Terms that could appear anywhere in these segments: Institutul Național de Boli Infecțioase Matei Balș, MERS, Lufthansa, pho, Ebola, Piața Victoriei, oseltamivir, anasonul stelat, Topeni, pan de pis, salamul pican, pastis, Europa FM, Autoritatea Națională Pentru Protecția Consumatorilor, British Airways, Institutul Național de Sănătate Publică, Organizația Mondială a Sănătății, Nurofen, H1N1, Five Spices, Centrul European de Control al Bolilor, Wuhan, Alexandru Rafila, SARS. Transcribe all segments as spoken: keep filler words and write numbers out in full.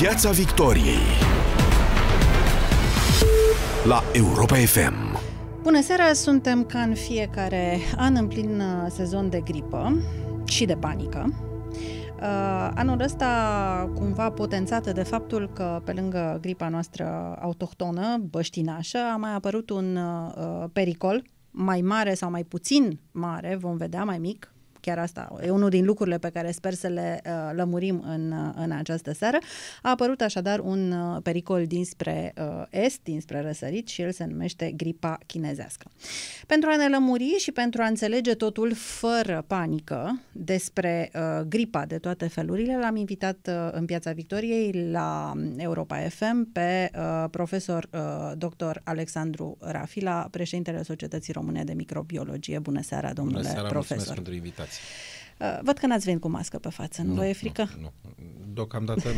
Piața Victoriei la Europa F M. Bună seara, suntem ca în fiecare an în plin sezon de gripă și de panică. Anul ăsta cumva potențată de faptul că pe lângă gripa noastră autohtonă, băștinașă, a mai apărut un pericol mai mare sau mai puțin mare, vom vedea, mai mic. Chiar asta e unul din lucrurile pe care sper să le uh, lămurim în, în această seară. A apărut așadar un uh, pericol dinspre uh, est, dinspre răsărit, și el se numește gripa chinezească. Pentru a ne lămuri și pentru a înțelege totul fără panică despre uh, gripa de toate felurile, l-am invitat uh, în Piața Victoriei la Europa F M pe uh, profesor uh, doctor Alexandru Rafila, președintele Societății Române de Microbiologie. Bună seara, domnule profesor. Bună seara, mulțumesc pentru invitație. Văd că n-ați venit cu mască pe față, nu, nu vă e frică? Nu, nu. Deocamdată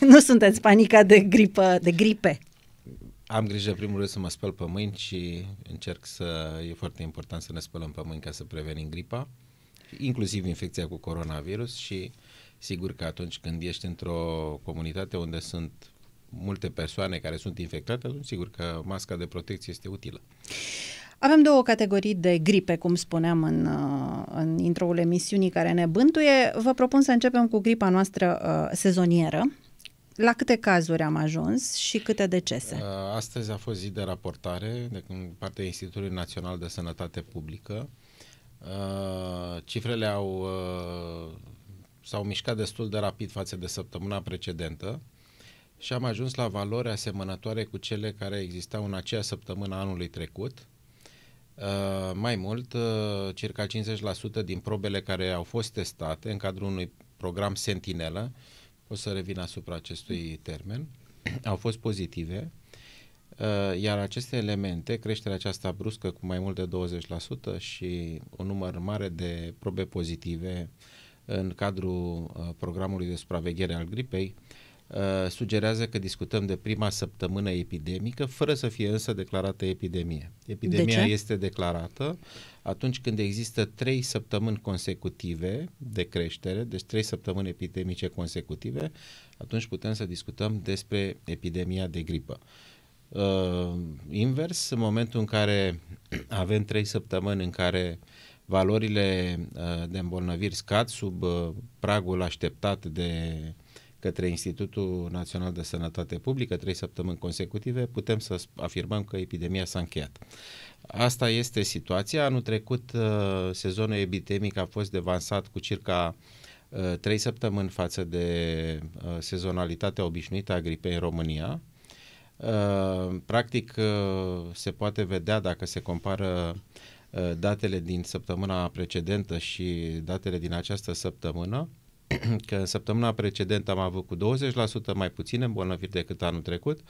nu. Nu sunteți panicat de gripă, de gripe? Am grijă, primul rând, să mă spăl pe mâini și încerc să... E foarte important să ne spălăm pe mâini ca să prevenim gripa, inclusiv infecția cu coronavirus, și sigur că atunci când ești într-o comunitate unde sunt multe persoane care sunt infectate, atunci sigur că masca de protecție este utilă. Avem două categorii de gripe, cum spuneam în, în intro-ul emisiunii, care ne bântuie. Vă propun să începem cu gripa noastră uh, sezonieră. La câte cazuri am ajuns și câte decese? Uh, astăzi a fost zi de raportare de partea Institutului Național de Sănătate Publică. Uh, cifrele au, uh, s-au mișcat destul de rapid față de săptămâna precedentă și am ajuns la valori asemănătoare cu cele care existau în aceea săptămână anului trecut. Uh, mai mult, uh, circa cincizeci la sută din probele care au fost testate în cadrul unui program sentinelă, o să revin asupra acestui termen, au fost pozitive, uh, iar aceste elemente, creșterea aceasta bruscă cu mai mult de douăzeci la sută și un număr mare de probe pozitive în cadrul uh, programului de supraveghere al gripei, uh, sugerează că discutăm de prima săptămână epidemică, fără să fie însă declarată epidemie. Epidemia de este declarată atunci când există trei săptămâni consecutive de creștere, deci trei săptămâni epidemice consecutive, atunci putem să discutăm despre epidemia de gripă. Uh, invers, în momentul în care avem trei săptămâni în care valorile uh, de îmbolnăviri scad sub uh, pragul așteptat de către Institutul Național de Sănătate Publică, trei săptămâni consecutive, putem să afirmăm că epidemia s-a încheiat. Asta este situația. Anul trecut, sezonul epidemic a fost devansat cu circa trei săptămâni față de sezonalitatea obișnuită a gripei în România. Practic, se poate vedea, dacă se compară datele din săptămâna precedentă și datele din această săptămână, că în săptămâna precedentă am avut cu douăzeci la sută mai puține îmbolnăviri decât anul trecut,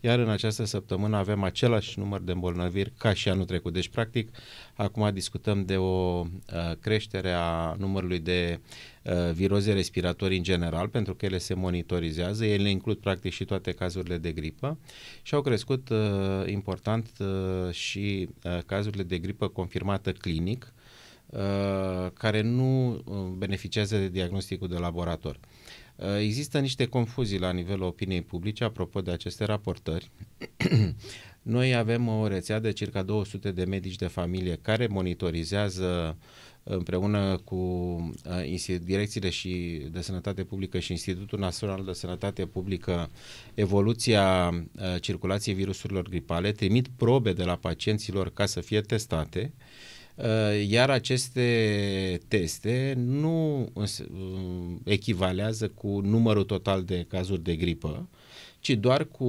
iar în această săptămână avem același număr de îmbolnăviri ca și anul trecut. Deci, practic, acum discutăm de o uh, creștere a numărului de uh, viroze respiratorii în general, pentru că ele se monitorizează, ele includ practic și toate cazurile de gripă și au crescut uh, important uh, și uh, cazurile de gripă confirmată clinic, care nu beneficiază de diagnosticul de laborator. Există niște confuzii la nivelul opiniei publice apropo de aceste raportări. Noi avem o rețea de circa două sute de medici de familie care monitorizează împreună cu direcțiile și de sănătate publică și Institutul Național de Sănătate Publică evoluția circulației virusurilor gripale, trimit probe de la pacienților ca să fie testate, iar aceste teste nu echivalează cu numărul total de cazuri de gripă, ci doar cu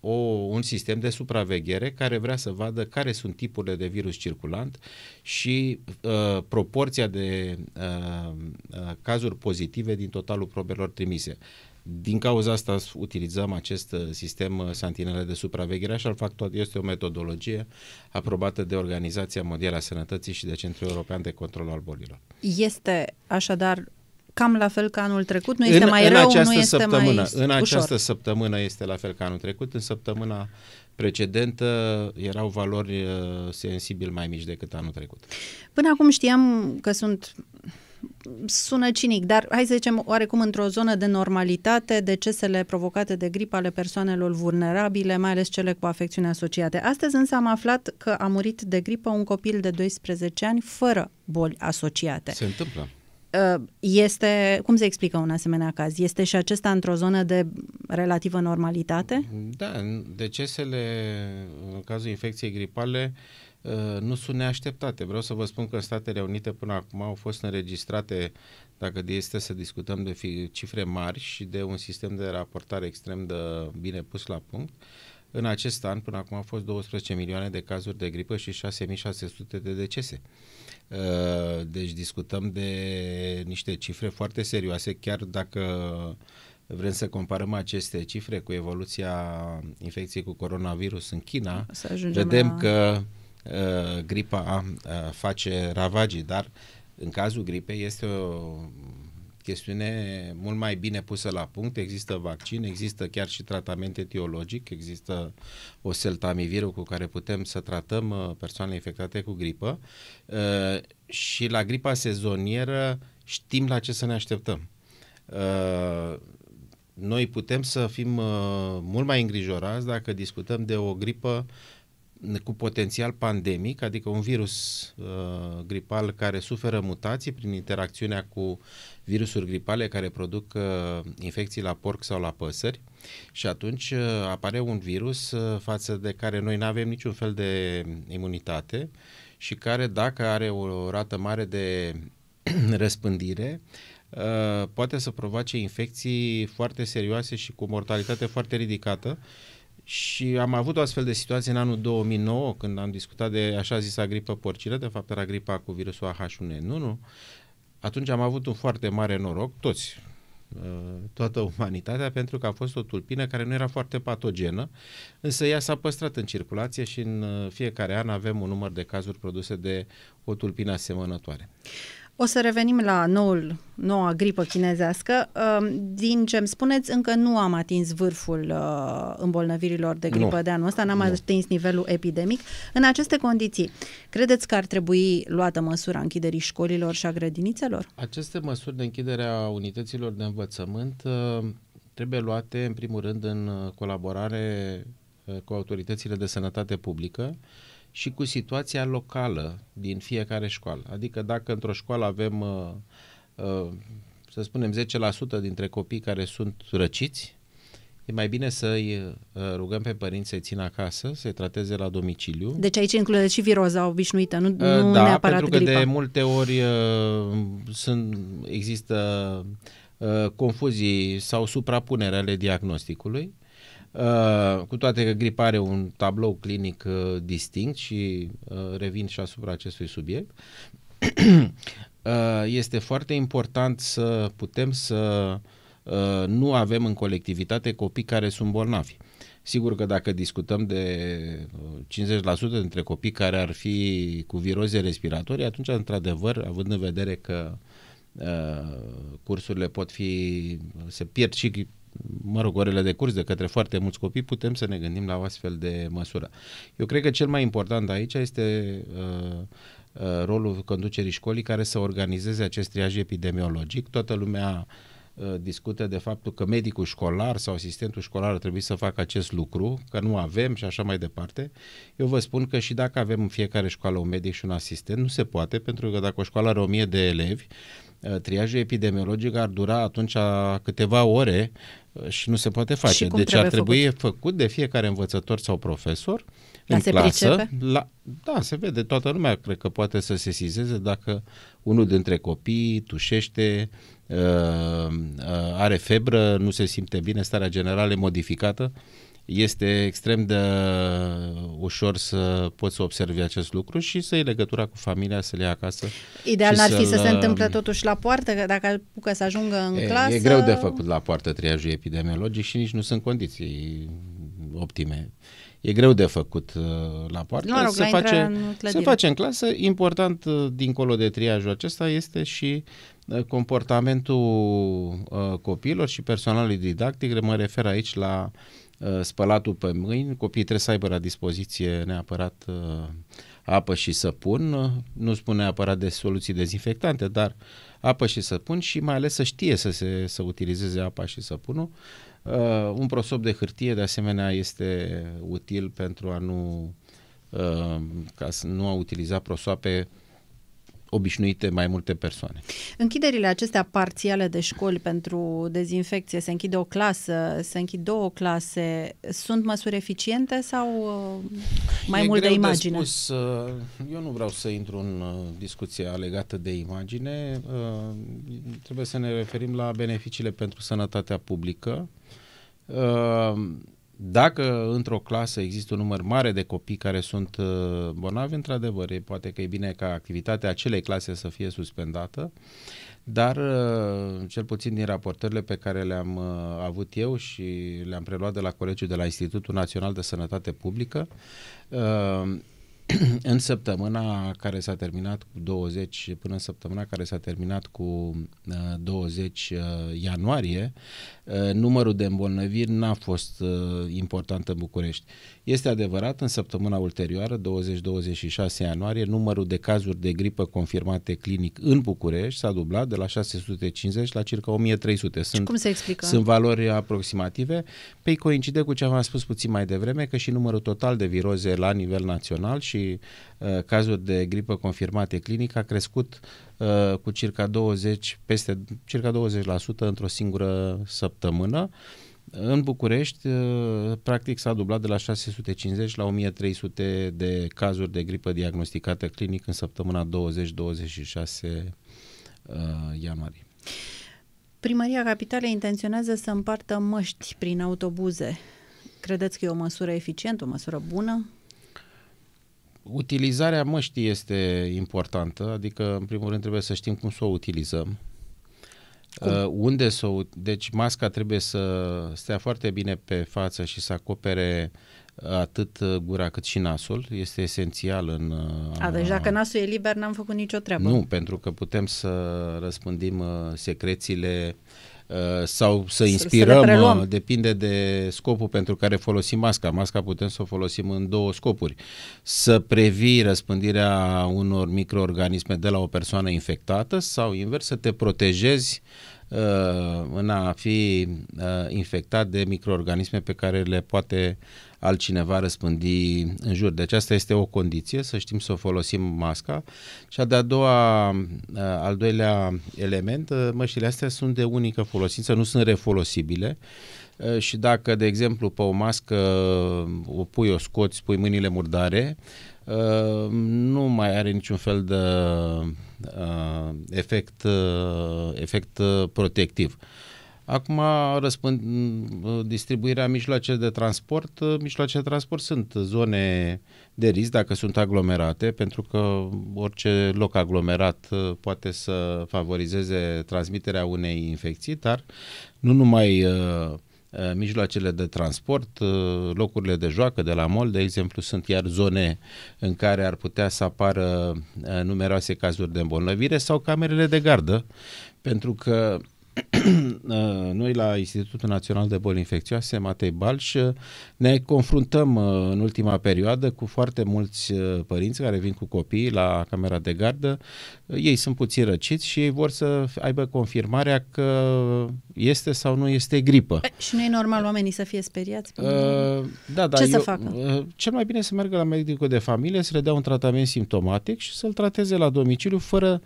o, un sistem de supraveghere care vrea să vadă care sunt tipurile de virus circulant și uh, proporția de uh, cazuri pozitive din totalul probelor trimise. Din cauza asta utilizăm acest sistem sentinelă de supraveghere, așa îl fac tot. Este o metodologie aprobată de Organizația Mondială a Sănătății și de Centrul European de Control al Bolilor. Este așadar cam la fel ca anul trecut? Nu este în, mai în rău, nu este mai ușor? În această săptămână este la fel ca anul trecut. În săptămâna precedentă erau valori sensibil mai mici decât anul trecut. Până acum știam că sunt... sună cinic, dar hai să zicem oarecum într-o zonă de normalitate, decesele provocate de gripă ale persoanelor vulnerabile, mai ales cele cu afecțiuni asociate. Astăzi însă am aflat că a murit de gripă un copil de doisprezece ani fără boli asociate. Se întâmplă. Este, cum se explică un asemenea caz? Este și acesta într-o zonă de relativă normalitate? Da, decesele în cazul infecției gripale nu sunt neașteptate. Vreau să vă spun că în Statele Unite până acum au fost înregistrate, dacă este să discutăm de cifre mari și de un sistem de raportare extrem de bine pus la punct, în acest an până acum au fost douăsprezece milioane de cazuri de gripă și șase mii șase sute de decese. Deci discutăm de niște cifre foarte serioase, chiar dacă vrem să comparăm aceste cifre cu evoluția infecției cu coronavirus în China, vedem la... că uh, gripa uh, face ravagii, dar în cazul gripei este o chestiune mult mai bine pusă la punct, există vaccin, există chiar și tratament etiologic, există oseltamivirul cu care putem să tratăm persoanele infectate cu gripă uh, și la gripa sezonieră știm la ce să ne așteptăm. Uh, noi putem să fim uh, mult mai îngrijorați dacă discutăm de o gripă cu potențial pandemic, adică un virus uh, gripal care suferă mutații prin interacțiunea cu virusuri gripale care produc uh, infecții la porc sau la păsări și atunci uh, apare un virus uh, față de care noi nu avem niciun fel de imunitate și care, dacă are o rată mare de răspândire, uh, poate să provoace infecții foarte serioase și cu mortalitate foarte ridicată. Și am avut o astfel de situație în anul două mii nouă, când am discutat de așa zisa gripă porcină, de fapt era gripa cu virusul H unu N unu. Atunci am avut un foarte mare noroc, toți, toată umanitatea, pentru că a fost o tulpină care nu era foarte patogenă, însă ea s-a păstrat în circulație și în fiecare an avem un număr de cazuri produse de o tulpină asemănătoare. O să revenim la noul, noua gripă chinezească. Din ce îmi spuneți, încă nu am atins vârful îmbolnăvirilor de gripă nu. de anul ăsta, n-am nu. atins nivelul epidemic. În aceste condiții, credeți că ar trebui luată măsura închiderii școlilor și a grădinițelor? Aceste măsuri de închidere a unităților de învățământ trebuie luate, în primul rând, în colaborare cu autoritățile de sănătate publică și cu situația locală din fiecare școală. Adică dacă într-o școală avem, să spunem, zece la sută dintre copii care sunt răciți, e mai bine să-i rugăm pe părinți să-i țină acasă, să-i trateze la domiciliu. Deci aici include și viroza obișnuită, nu, nu da, neapărat pentru că gripa. De multe ori sunt, există confuzii sau suprapunere ale diagnosticului. Uh, cu toate că gripa are un tablou clinic uh, distinct și uh, revin și asupra acestui subiect, uh, este foarte important să putem să uh, nu avem în colectivitate copii care sunt bolnavi. Sigur că dacă discutăm de cincizeci la sută dintre copii care ar fi cu viroze respiratorii, atunci, într-adevăr, având în vedere că uh, cursurile pot fi, se pierd și mă rog, orele de curs de către foarte mulți copii, putem să ne gândim la o astfel de măsură. Eu cred că cel mai important aici este uh, uh, rolul conducerii școlii care să organizeze acest triaj epidemiologic. Toată lumea uh, discută de faptul că medicul școlar sau asistentul școlar ar trebui să facă acest lucru, că nu avem și așa mai departe. Eu vă spun că și dacă avem în fiecare școală un medic și un asistent, nu se poate, pentru că dacă o școală are o mie de elevi, triajul epidemiologic ar dura atunci câteva ore și nu se poate face. Deci ar trebui făcut? făcut de fiecare învățător sau profesor la în se clasă. La, da, se vede. Toată lumea cred că poate să se sesizeze dacă unul dintre copii tușește, are febră, nu se simte bine, starea generală e modificată. Este extrem de ușor să poți să observi acest lucru și să iei legătura cu familia, să le ia acasă. Ideal ar fi să se întâmple totuși la poartă, că dacă apucă să ajungă în e, clasă... E greu de făcut la poartă triajul epidemiologic și nici nu sunt condiții optime. E greu de făcut la poartă. Mă rog, se, la face, în se face în clasă. Important, dincolo de triajul acesta, este și comportamentul copiilor și personalului didactic. Mă refer aici la spălatul pe mâini, copiii trebuie să aibă la dispoziție neapărat apă și săpun, nu spun neapărat de soluții dezinfectante, dar apă și săpun și mai ales să știe să, se, să utilizeze apa și săpunul. Uh, un prosop de hârtie de asemenea este util pentru a nu, uh, ca să nu a utiliza prosoape obișnuite mai multe persoane. Închiderile acestea parțiale de școli pentru dezinfecție, se închide o clasă, se închid două clase, sunt măsuri eficiente sau mai e mult de imagine? De spus, eu nu vreau să intru în discuția legată de imagine, trebuie să ne referim la beneficiile pentru sănătatea publică. Dacă într-o clasă există un număr mare de copii care sunt bolnavi, într-adevăr, poate că e bine ca activitatea acelei clase să fie suspendată, dar cel puțin din raportările pe care le-am avut eu și le-am preluat de la colegiul de la Institutul Național de Sănătate Publică, în săptămâna care s-a terminat cu douăzeci, până în săptămâna care s-a terminat cu douăzeci ianuarie, numărul de îmbolnăviri n-a fost important în București. Este adevărat, în săptămâna ulterioară, douăzeci douăzeci și șase ianuarie, numărul de cazuri de gripă confirmate clinic în București s-a dublat de la șase sute cincizeci la circa o mie trei sute. Sunt, cum se explică? Sunt valori aproximative. Păi coincide cu ce am spus puțin mai devreme, că și numărul total de viroze la nivel național și Și, uh, cazuri de gripă confirmate clinic a crescut uh, cu circa douăzeci, peste circa douăzeci la sută într-o singură săptămână. În București, uh, practic s-a dublat de la șase sute cincizeci la o mie trei sute de cazuri de gripă diagnosticată clinic în săptămâna douăzeci douăzeci și șase ianuarie. Primăria Capitalei intenționează să împartă măști prin autobuze. Credeți că e o măsură eficientă, o măsură bună? Utilizarea măștii este importantă, adică în primul rând trebuie să știm cum să o utilizăm. Uh, unde să o, deci masca trebuie să stea foarte bine pe față și să acopere atât gura cât și nasul, este esențial în... A, deci dacă nasul e liber n-am făcut nicio treabă. Nu, pentru că putem să răspândim secrețiile sau să inspirăm, depinde de scopul pentru care folosim masca. Masca putem să o folosim în două scopuri. Să previi răspândirea unor microorganisme de la o persoană infectată sau invers, să te protejezi uh, în a fi uh, infectat de microorganisme pe care le poate altcineva răspândi în jur. Deci asta este o condiție, să știm să folosim masca. Cea de-a doua, al doilea element, măștile astea sunt de unică folosință, nu sunt refolosibile și dacă, de exemplu, pe o mască o pui, o scoți, pui mâinile murdare, nu mai are niciun fel de efect, efect protectiv. Acum, răspând, distribuirea mijloacelor de transport, mijloacele de transport sunt zone de risc dacă sunt aglomerate, pentru că orice loc aglomerat poate să favorizeze transmiterea unei infecții, dar nu numai uh, mijloacele de transport, locurile de joacă de la mall, de exemplu, sunt iar zone în care ar putea să apară numeroase cazuri de îmbolnăvire sau camerele de gardă, pentru că noi la Institutul Național de Boli Infecțioase Matei Balș ne confruntăm în ultima perioadă cu foarte mulți părinți care vin cu copiii la camera de gardă. Ei sunt puțin răciți și ei vor să aibă confirmarea că este sau nu este gripă. Și nu e normal oamenii să fie speriați? Uh, da, da, Ce eu, să facă? Cel mai bine să meargă la medicul de familie, să le dea un tratament simptomatic și să-l trateze la domiciliu fără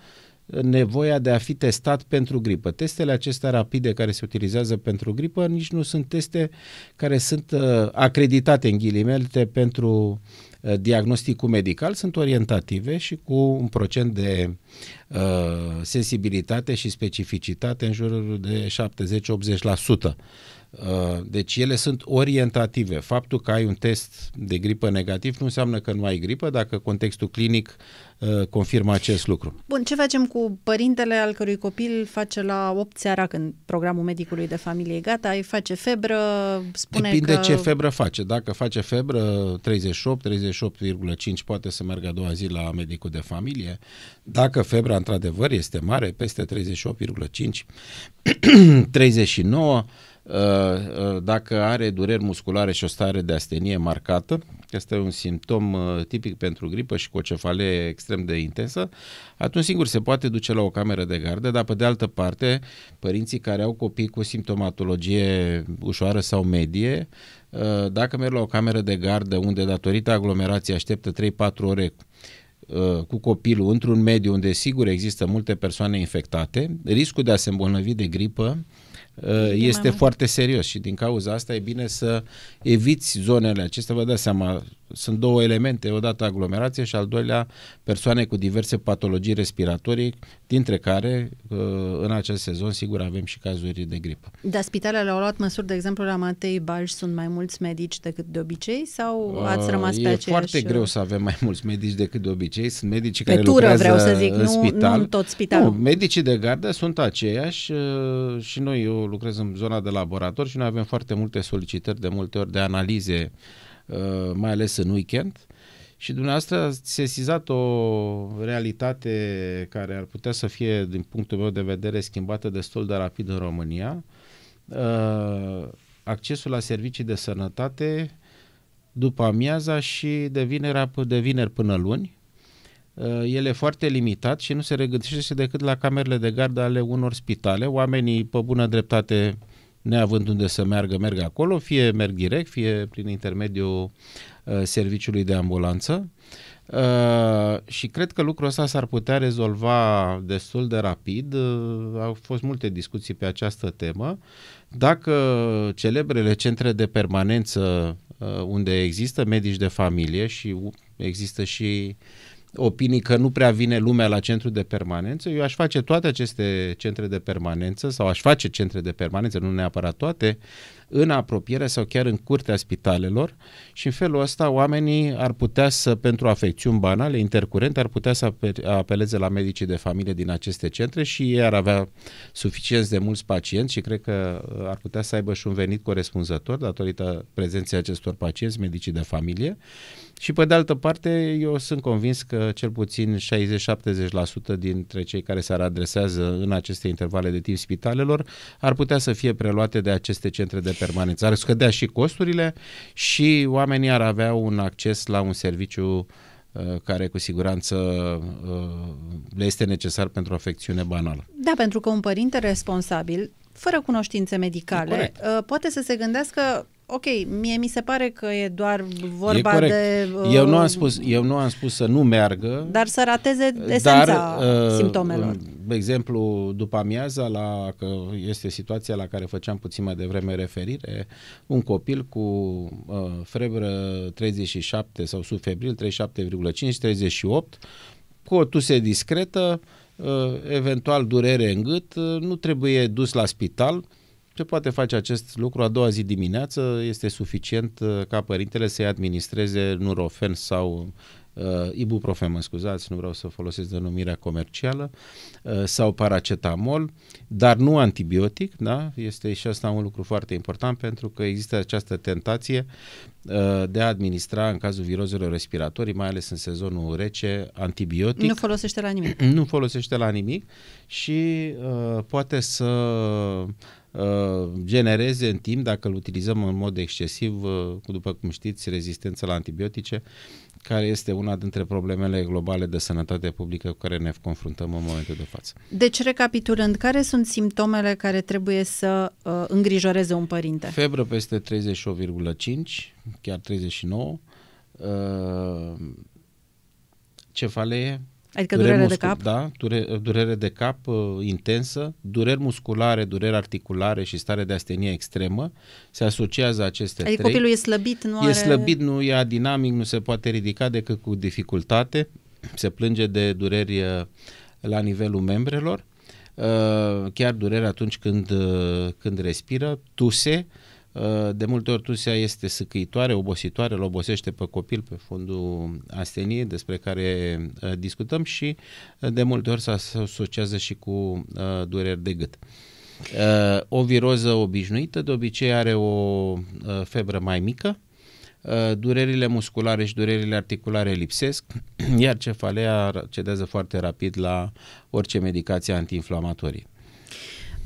nevoia de a fi testat pentru gripă. Testele acestea rapide care se utilizează pentru gripă nici nu sunt teste care sunt uh, acreditate în ghilimele pentru uh, diagnosticul medical, sunt orientative și cu un procent de uh, sensibilitate și specificitate în jurul de șaptezeci la optzeci la sută. Deci ele sunt orientative. Faptul că ai un test de gripă negativ nu înseamnă că nu ai gripă, dacă contextul clinic uh, confirmă acest lucru. Bun, ce facem cu părintele al cărui copil face la opt seara, când programul medicului de familie e gata, îi face febră, spune Depinde că... ce febră face. Dacă face febră treizeci și opt, treizeci și opt virgulă cinci, poate să meargă a doua zi la medicul de familie. Dacă febra într-adevăr este mare, peste treizeci și opt virgulă cinci, treizeci și nouă, dacă are dureri musculare și o stare de astenie marcată, este un simptom tipic pentru gripă și cu o cefalee extrem de intensă, atunci singur se poate duce la o cameră de gardă, dar pe de altă parte, părinții care au copii cu simptomatologie ușoară sau medie, dacă merg la o cameră de gardă unde datorită aglomerației așteptă trei-patru ore cu copilul într-un mediu unde sigur există multe persoane infectate, riscul de a se îmbolnăvi de gripă este foarte serios și din cauza asta e bine să eviți zonele acestea. Vă dați seama, sunt două elemente, odată aglomerație și al doilea persoane cu diverse patologii respiratorii, dintre care în acest sezon sigur avem și cazuri de gripă. Dar spitalele au luat măsuri, de exemplu la Matei Balș sunt mai mulți medici decât de obicei sau ați rămas pe aceeași? E foarte greu să avem mai mulți medici decât de obicei, sunt medici care lucrează vreau să zic, în spital. Nu, nu în tot spitalul. Nu, medicii de gardă sunt aceiași și noi, eu lucrez în zona de laborator și noi avem foarte multe solicitări de multe ori de analize, mai ales în weekend, și dumneavoastră ați sesizat o realitate care ar putea să fie, din punctul meu de vedere, schimbată destul de rapid în România. Accesul la servicii de sănătate după amiaza și de vineri, de vineri până luni, el e foarte limitat și nu se regăsește decât la camerele de gardă ale unor spitale. Oamenii, pe bună dreptate, neavând unde să meargă, merg acolo, fie merg direct, fie prin intermediul uh, serviciului de ambulanță. Uh, și cred că lucrul ăsta s-ar putea rezolva destul de rapid. Uh, au fost multe discuții pe această temă. Dacă celebrele centre de permanență uh, unde există medici de familie și există și opinii că nu prea vine lumea la centru de permanență, eu aș face toate aceste centre de permanență sau aș face centre de permanență, nu neapărat toate, în apropiere sau chiar în curtea spitalelor și în felul ăsta oamenii ar putea să, pentru afecțiuni banale, intercurente, ar putea să apeleze la medicii de familie din aceste centre și ei ar avea suficient de mulți pacienți și cred că ar putea să aibă și un venit corespunzător datorită prezenței acestor pacienți, medicii de familie. Și pe de altă parte, eu sunt convins că cel puțin șaizeci-șaptezeci la sută dintre cei care se adresează în aceste intervale de timp spitalelor ar putea să fie preluate de aceste centre de permanență. Ar scădea și costurile și oamenii ar avea un acces la un serviciu care cu siguranță le este necesar pentru o afecțiune banală. Da, pentru că un părinte responsabil, fără cunoștințe medicale, corect, poate să se gândească: ok, mie mi se pare că e doar vorba e de... Uh, eu, nu am spus, eu nu am spus să nu meargă. Dar să rateze esența dar, uh, simptomelor. De exemplu, după amiaza, la, că este situația la care făceam puțin mai devreme referire, un copil cu uh, febră treizeci și șapte sau subfebril treizeci și șapte virgulă cinci treizeci și opt, cu o tuse discretă, uh, eventual durere în gât, uh, nu trebuie dus la spital. Se poate face acest lucru a doua zi dimineață, este suficient ca părintele să-i administreze Nurofen sau uh, ibuprofen, mă scuzați, nu vreau să folosesc denumirea comercială, uh, sau paracetamol, dar nu antibiotic, da? Este și asta un lucru foarte important pentru că există această tentație uh, de a administra în cazul virozelor respiratorii, mai ales în sezonul rece, antibiotic. Nu folosește la nimic. Nu folosește la nimic și uh, poate să genereze în timp, dacă îl utilizăm în mod excesiv, după cum știți, rezistența la antibiotice, care este una dintre problemele globale de sănătate publică cu care ne confruntăm în momentul de față. Deci, recapitulând, care sunt simptomele care trebuie să uh, îngrijoreze un părinte? Febră peste treizeci și opt virgulă cinci, chiar treizeci și nouă, uh, cefalee, adică durere, durere de cap? Da, durere, durere de cap uh, intensă, dureri musculare, dureri articulare și stare de astenie extremă. Se asociază aceste adică trei. Adică copilul e slăbit, nu e are... E slăbit, nu e adinamic, nu se poate ridica decât cu dificultate. Se plânge de dureri uh, la nivelul membrelor, uh, chiar dureri atunci când, uh, când respiră, tuse. De multe ori tusea este sâcâitoare, obositoare, îl obosește pe copil pe fundul asteniei despre care discutăm și de multe ori se asociază și cu dureri de gât. O viroză obișnuită de obicei are o febră mai mică, durerile musculare și durerile articulare lipsesc, iar cefalea cedează foarte rapid la orice medicație antiinflamatorie.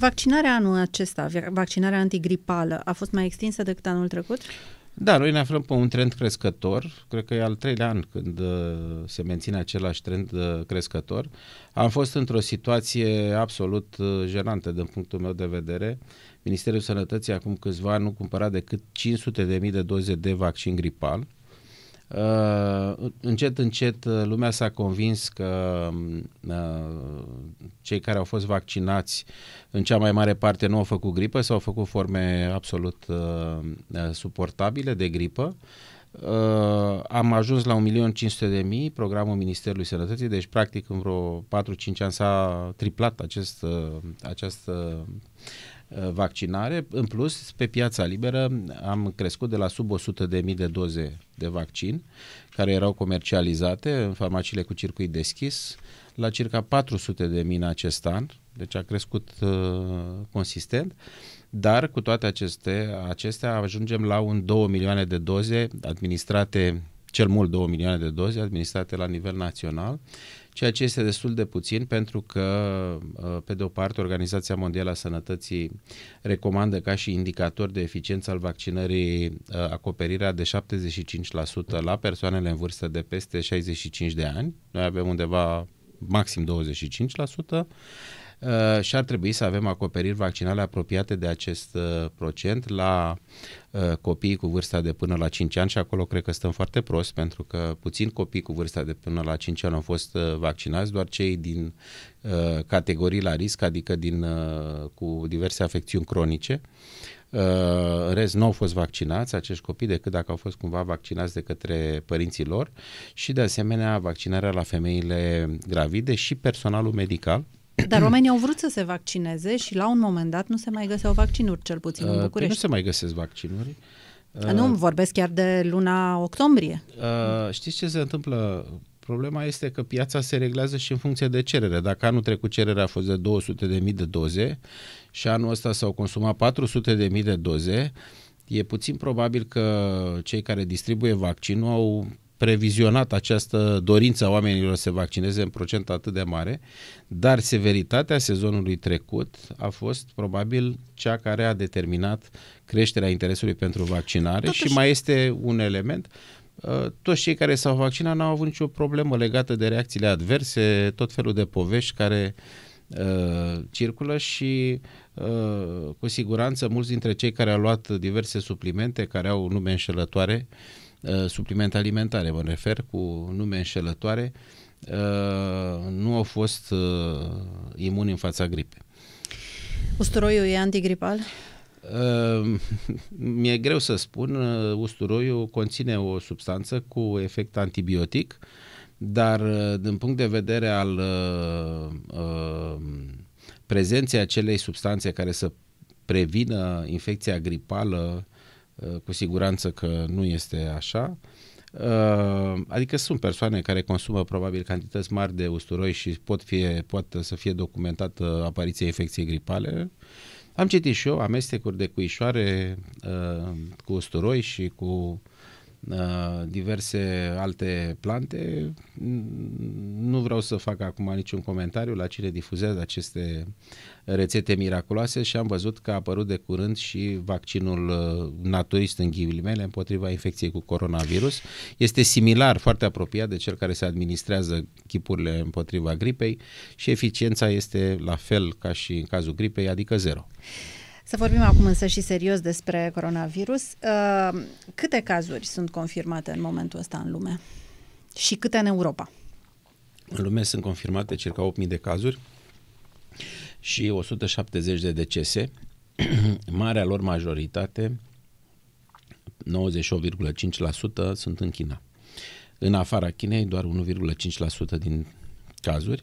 Vaccinarea anul acesta, vaccinarea antigripală, a fost mai extinsă decât anul trecut? Da, noi ne aflăm pe un trend crescător, cred că e al treilea an când se menține același trend crescător. Am fost într-o situație absolut jenantă din punctul meu de vedere. Ministerul Sănătății acum câțiva ani nu cumpăra decât cinci sute de mii de doze de vaccin gripal. Uh, încet, încet lumea s-a convins că uh, cei care au fost vaccinați în cea mai mare parte nu au făcut gripă sau au făcut forme absolut uh, suportabile de gripă. Uh, am ajuns la un milion cinci sute de mii, programul Ministerului Sănătății, deci practic în vreo patru-cinci ani s-a triplat acest, uh, această uh, vaccinare. În plus, pe piața liberă am crescut de la sub o sută de mii de doze de vaccin care erau comercializate în farmaciile cu circuit deschis la circa patru sute de mii în acest an, deci a crescut uh, consistent. Dar cu toate aceste, acestea ajungem la un două milioane de doze administrate, cel mult două milioane de doze administrate la nivel național, ceea ce este destul de puțin pentru că, pe de o parte, Organizația Mondială a Sănătății recomandă ca și indicator de eficiență al vaccinării acoperirea de șaptezeci și cinci la sută la persoanele în vârstă de peste șaizeci și cinci de ani. Noi avem undeva maxim douăzeci și cinci la sută. Uh, și ar trebui să avem acoperiri vaccinale apropiate de acest uh, procent la uh, copiii cu vârsta de până la cinci ani și acolo cred că stăm foarte prost pentru că puțini copii cu vârsta de până la cinci ani au fost uh, vaccinați, doar cei din uh, categorii la risc, adică din, uh, cu diverse afecțiuni cronice. Uh, în rest, nu au fost vaccinați acești copii decât dacă au fost cumva vaccinați de către părinții lor și de asemenea vaccinarea la femeile gravide și personalul medical. Dar oamenii au vrut să se vaccineze și la un moment dat nu se mai găseau vaccinuri, cel puțin în București. Păi nu se mai găsesc vaccinuri. Nu, vorbesc chiar de luna octombrie. Știți ce se întâmplă? Problema este că piața se reglează și în funcție de cerere. Dacă anul trecut cererea a fost de două sute de mii de doze și anul ăsta s-au consumat patru sute de mii de doze, e puțin probabil că cei care distribuie vaccinul au previzionat această dorință a oamenilor să se vaccineze în procent atât de mare, dar severitatea sezonului trecut a fost probabil cea care a determinat creșterea interesului pentru vaccinare. Totuși, și mai este un element, toți cei care s-au vaccinat n-au avut nicio problemă legată de reacțiile adverse, tot felul de povești care uh, circulă și uh, cu siguranță mulți dintre cei care au luat diverse suplimente, care au nume înșelătoare, suplimente alimentare, mă refer, cu nume înșelătoare, nu au fost imuni în fața gripei. Usturoiul e antigripal? Mi-e greu să spun, usturoiul conține o substanță cu efect antibiotic, dar din punct de vedere al prezenței acelei substanțe care să prevină infecția gripală, cu siguranță că nu este așa. Adică sunt persoane care consumă probabil cantități mari de usturoi și pot fi, poate să fie documentată apariția infecției gripale. Am citit și eu amestecuri de cuișoare cu usturoi și cu diverse alte plante. Nu vreau să fac acum niciun comentariu la cine difuzează aceste rețete miraculoase și am văzut că a apărut de curând și vaccinul naturist în ghilimele împotriva infecției cu coronavirus. Este similar, foarte apropiat de cel care se administrează chipurile împotriva gripei și eficiența este la fel ca și în cazul gripei, adică zero. Să vorbim acum însă și serios despre coronavirus. Câte cazuri sunt confirmate în momentul ăsta în lume? Și câte în Europa? În lume sunt confirmate circa opt mii de cazuri și o sută șaptezeci de decese. Marea lor majoritate, nouăzeci și opt virgulă cinci la sută, sunt în China. În afara Chinei, doar unu virgulă cinci la sută din cazuri.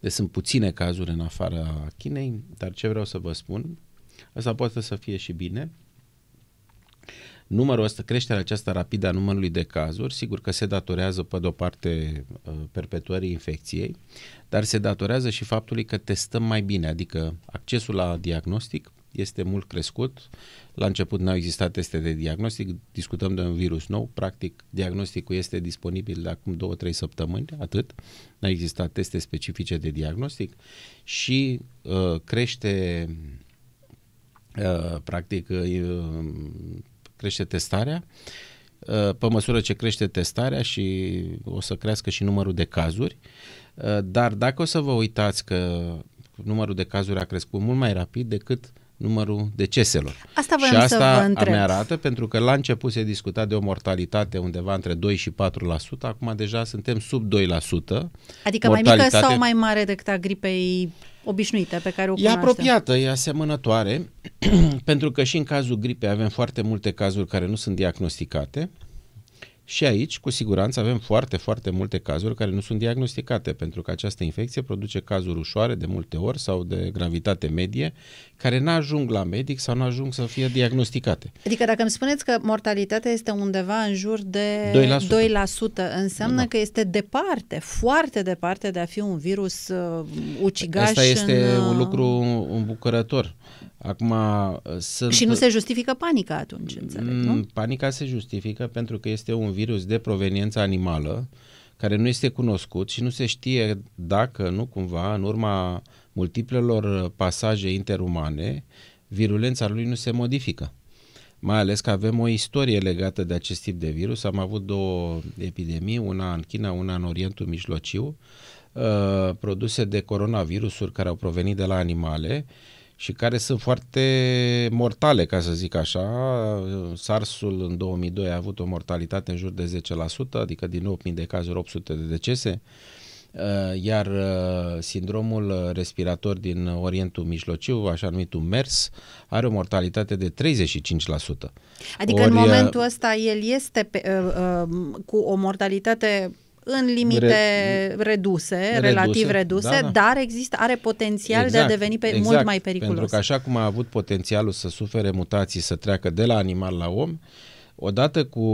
Deci sunt puține cazuri în afara Chinei, dar ce vreau să vă spun, asta poate să fie și bine. Numărul ăsta, creșterea aceasta rapidă a numărului de cazuri, sigur că se datorează pe de o parte perpetuării infecției, dar se datorează și faptului că testăm mai bine, adică accesul la diagnostic este mult crescut. La început n-au existat teste de diagnostic, discutăm de un virus nou, practic diagnosticul este disponibil de acum două-trei săptămâni, atât. N-au existat teste specifice de diagnostic și uh, crește uh, practic uh, crește testarea. Pe măsură ce crește testarea și o să crească și numărul de cazuri, dar dacă o să vă uitați că numărul de cazuri a crescut mult mai rapid decât numărul deceselor. Asta și asta îmi arată, pentru că la început se discuta de o mortalitate undeva între doi și patru la sută, acum deja suntem sub doi la sută. Adică mai mică sau mai mare decât a gripei obișnuite pe care o cunoaștem? E apropiată, e asemănătoare, pentru că și în cazul gripei avem foarte multe cazuri care nu sunt diagnosticate și aici, cu siguranță, avem foarte, foarte multe cazuri care nu sunt diagnosticate, pentru că această infecție produce cazuri ușoare de multe ori sau de gravitate medie, care nu ajung la medic sau nu ajung să fie diagnosticate. Adică dacă îmi spuneți că mortalitatea este undeva în jur de doi la sută, doi la sută înseamnă da. Că este departe, foarte departe de a fi un virus uh, ucigaș. Asta este în, uh... un lucru îmbucurător. Acum, sunt... Și nu se justifică panica atunci, înțeleg, nu? Panica se justifică pentru că este un virus de proveniență animală care nu este cunoscut și nu se știe dacă nu cumva, în urma multiplelor pasaje interumane, virulența lui nu se modifică. Mai ales că avem o istorie legată de acest tip de virus. Am avut două epidemii, una în China, una în Orientul Mijlociu, uh, produse de coronavirusuri care au provenit de la animale și care sunt foarte mortale, ca să zic așa. SARS-ul în două mii doi a avut o mortalitate în jur de zece la sută, adică din opt mii de cazuri, opt sute de decese, iar sindromul respirator din Orientul Mijlociu, așa numitul MERS, are o mortalitate de treizeci și cinci la sută. Adică Ori, în momentul ăsta el este pe, cu o mortalitate în limite Re, reduse, reduse, relativ reduse, da, da. Dar există, are potențial exact, de a deveni pe, exact, mult mai periculos. Pentru că așa cum a avut potențialul să sufere mutații, să treacă de la animal la om, odată cu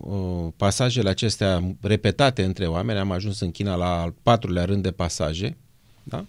uh, pasajele acestea repetate între oameni, am ajuns în China la al patrulea rând de pasaje, da?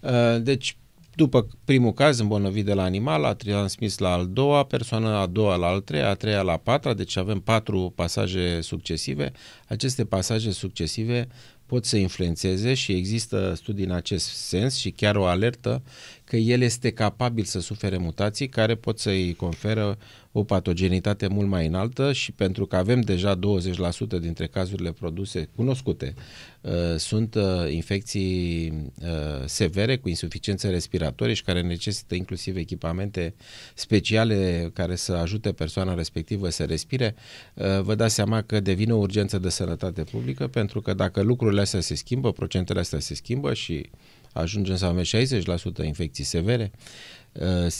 uh, deci după primul caz îmbolnăvit de la animal, a transmis la al doua persoană, a doua la al treia, a treia la a patra, deci avem patru pasaje succesive. Aceste pasaje succesive pot să influențeze și există studii în acest sens și chiar o alertă că el este capabil să sufere mutații care pot să-i conferă o patogenitate mult mai înaltă și pentru că avem deja douăzeci la sută dintre cazurile produse cunoscute uh, sunt uh, infecții uh, severe cu insuficiență respiratorie și care necesită inclusiv echipamente speciale care să ajute persoana respectivă să respire, uh, vă dați seama că devine o urgență de sănătate publică, pentru că dacă lucrurile astea se schimbă, procentele astea se schimbă și ajungem să avem șaizeci la sută infecții severe,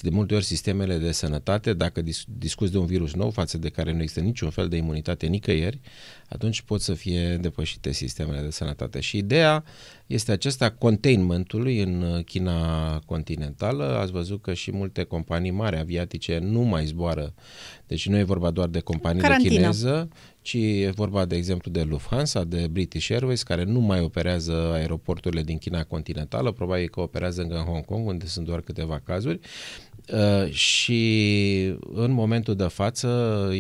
de multe ori sistemele de sănătate, dacă discuți de un virus nou față de care nu există niciun fel de imunitate nicăieri, atunci pot să fie depășite sistemele de sănătate. Și ideea este acesta containmentului în China continentală. Ați văzut că și multe companii mari aviatice nu mai zboară. Deci nu e vorba doar de companiile chineză, ci e vorba, de exemplu, de Lufthansa, de British Airways, care nu mai operează aeroporturile din China continentală, probabil că operează încă în Hong Kong, unde sunt doar câteva cazuri. Uh, și în momentul de față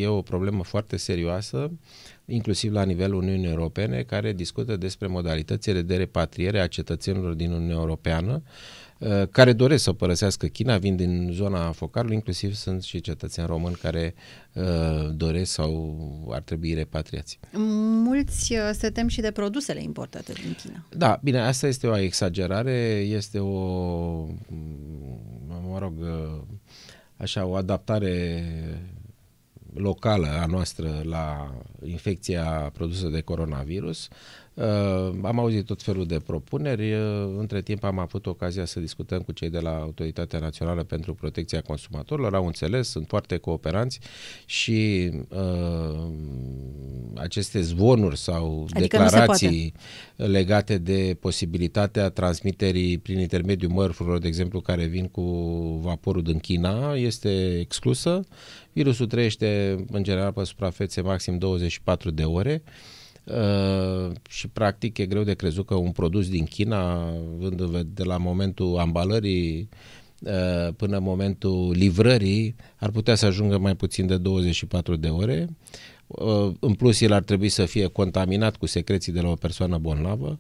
e o problemă foarte serioasă, inclusiv la nivelul Uniunii Europene, care discută despre modalitățile de repatriere a cetățenilor din Uniunea Europeană, care doresc să părăsească China, vin din zona focarului, inclusiv sunt și cetățeni români care uh, doresc sau ar trebui repatriați. Mulți se tem și de produsele importate din China. Da, bine, asta este o exagerare, este o, mă rog, așa, o adaptare locală a noastră la infecția produsă de coronavirus. Uh, am auzit tot felul de propuneri, uh, între timp am avut ocazia să discutăm cu cei de la Autoritatea Națională Pentru Protecția Consumatorilor, au înțeles, sunt foarte cooperanți și uh, aceste zvonuri sau adică declarații legate de posibilitatea transmiterii prin intermediul mărfurilor, de exemplu, care vin cu vaporul din China, este exclusă. Virusul trăiește în general pe suprafețe maxim douăzeci și patru de ore. Uh, și practic e greu de crezut că un produs din China, de la momentul ambalării până în momentul livrării ar putea să ajungă mai puțin de douăzeci și patru de ore. În plus, el ar trebui să fie contaminat cu secreții de la o persoană bolnavă.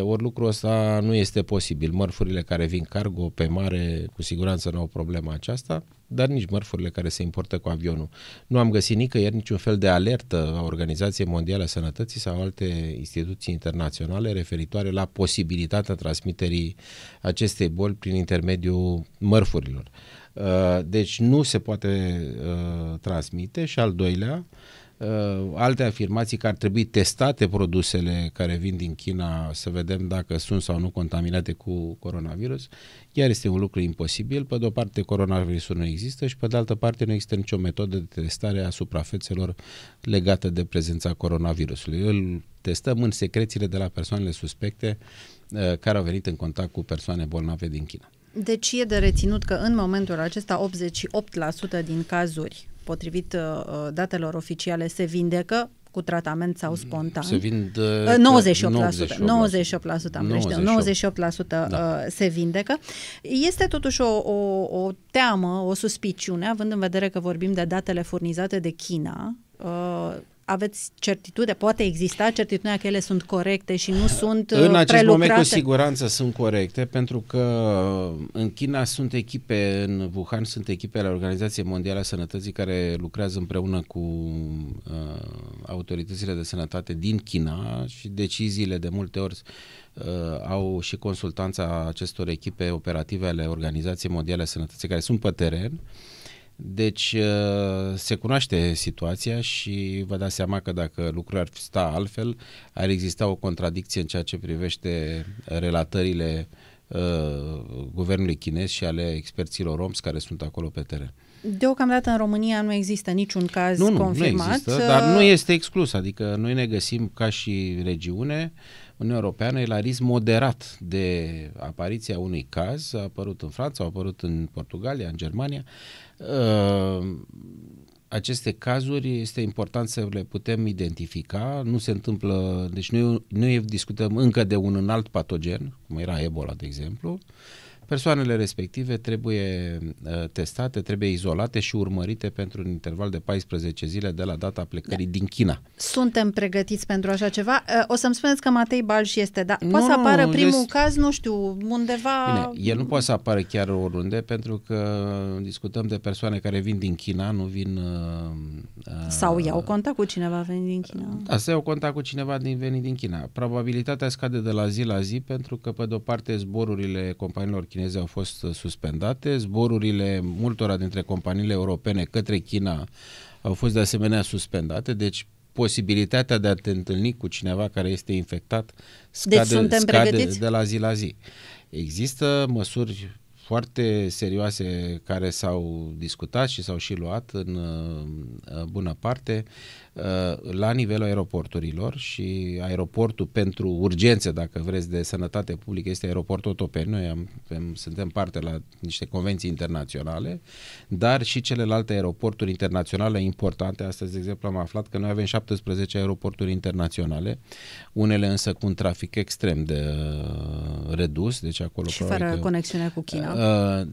Ori lucrul ăsta nu este posibil. Mărfurile care vin cargo pe mare cu siguranță nu au problema aceasta, dar nici mărfurile care se importă cu avionul. Nu am găsit nicăieri niciun fel de alertă a Organizației Mondiale a Sănătății sau alte instituții internaționale referitoare la posibilitatea transmiterii acestei boli prin intermediul mărfurilor. Deci nu se poate transmite. Și al doilea, alte afirmații că ar trebui testate produsele care vin din China să vedem dacă sunt sau nu contaminate cu coronavirus, iar este un lucru imposibil. Pe de o parte, coronavirusul nu există și pe de altă parte nu există nicio metodă de testare a suprafețelor legată de prezența coronavirusului. Îl testăm în secrețiile de la persoanele suspecte care au venit în contact cu persoane bolnave din China. Deci e de reținut că în momentul acesta optzeci și opt la sută din cazuri, potrivit uh, datelor oficiale, se vindecă cu tratament sau spontan. Se vind uh, nouăzeci și opt la sută, nouăzeci și opt la sută, nouăzeci și opt la sută, nouăzeci și opt la sută da. Se vindecă. Este totuși o, o, o teamă, o suspiciune, având în vedere că vorbim de datele furnizate de China. Uh, aveți certitudine, poate exista certitudinea că ele sunt corecte și nu sunt prelucrate? În acest moment cu siguranță sunt corecte, pentru că în China sunt echipe, în Wuhan sunt echipe ale Organizației Mondiale a Sănătății care lucrează împreună cu uh, autoritățile de sănătate din China și deciziile de multe ori uh, au și consultanța acestor echipe operative ale Organizației Mondiale a Sănătății care sunt pe teren. Deci se cunoaște situația și vă dați seama că dacă lucrurile ar sta altfel, ar exista o contradicție în ceea ce privește relatările uh, guvernului chinez și ale experților O M S care sunt acolo pe teren. Deocamdată în România nu există niciun caz nu, nu, confirmat. Nu există, dar nu este exclus, adică noi ne găsim ca și regiune, Uniunea Europeană e la risc moderat de apariția unui caz, a apărut în Franța, a apărut în Portugalia, în Germania. Aceste cazuri este important să le putem identifica, nu se întâmplă, deci noi, noi discutăm încă de un înalt patogen, cum era Ebola, de exemplu. Persoanele respective trebuie uh, testate, trebuie izolate și urmărite pentru un interval de paisprezece zile de la data plecării da. din China. Suntem pregătiți pentru așa ceva? Uh, o să-mi spuneți că Matei Balș este, da. Poate nu, să apară nu, primul este... caz, nu știu, undeva... Bine, el nu poate să apară chiar oriunde, pentru că discutăm de persoane care vin din China, nu vin... Uh, uh, Sau iau contact cu cineva venit din China. Da, să iau contact cu cineva din, venit din China. Probabilitatea scade de la zi la zi, pentru că, pe de-o parte, zborurile companiilor chineze au fost suspendate, zborurile multora dintre companiile europene către China au fost de asemenea suspendate, deci posibilitatea de a te întâlni cu cineva care este infectat scade, deci suntem scade pregătiți? De la zi la zi. Există măsuri foarte serioase care s-au discutat și s-au și luat în bună parte la nivelul aeroporturilor și aeroportul pentru urgențe, dacă vreți, de sănătate publică este aeroportul Topeni. Noi am, suntem parte la niște convenții internaționale, dar și celelalte aeroporturi internaționale importante. Astăzi, de exemplu, am aflat că noi avem șaptesprezece aeroporturi internaționale, unele însă cu un trafic extrem de redus, deci acolo și fără conexiune cu China. Uh,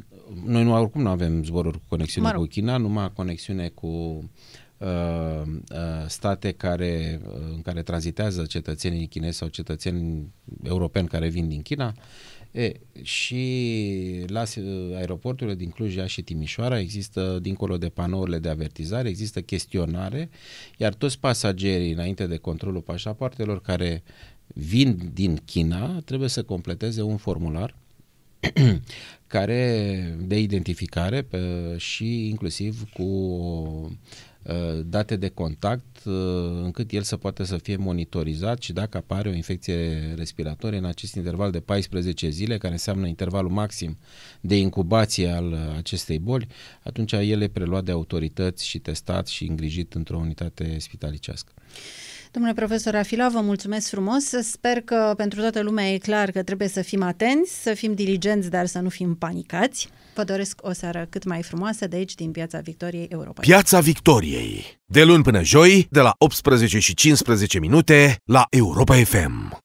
noi nu, oricum nu avem zboruri cu conexiune mă rog. cu China, numai conexiune cu uh, uh, state care, uh, în care tranzitează cetățenii chinezi sau cetățeni europeni care vin din China. E, și la aeroporturile din Cluj, Iași și Timișoara există, dincolo de panourile de avertizare, există chestionare, iar toți pasagerii, înainte de controlul pașapoartelor, care vin din China, trebuie să completeze un formular care de identificare pe, și inclusiv cu uh, date de contact, uh, încât el să poată să fie monitorizat și dacă apare o infecție respiratorie în acest interval de paisprezece zile, care înseamnă intervalul maxim de incubație al acestei boli, atunci el e preluat de autorități și testat și îngrijit într-o unitate spitalicească. Domnule profesor Rafila, vă mulțumesc frumos. Sper că pentru toată lumea e clar că trebuie să fim atenți, să fim diligenți, dar să nu fim panicați. Vă doresc o seară cât mai frumoasă de aici, din Piața Victoriei, Europa. Piața Victoriei. De luni până joi, de la optsprezece și cincisprezece minute, la Europa F M.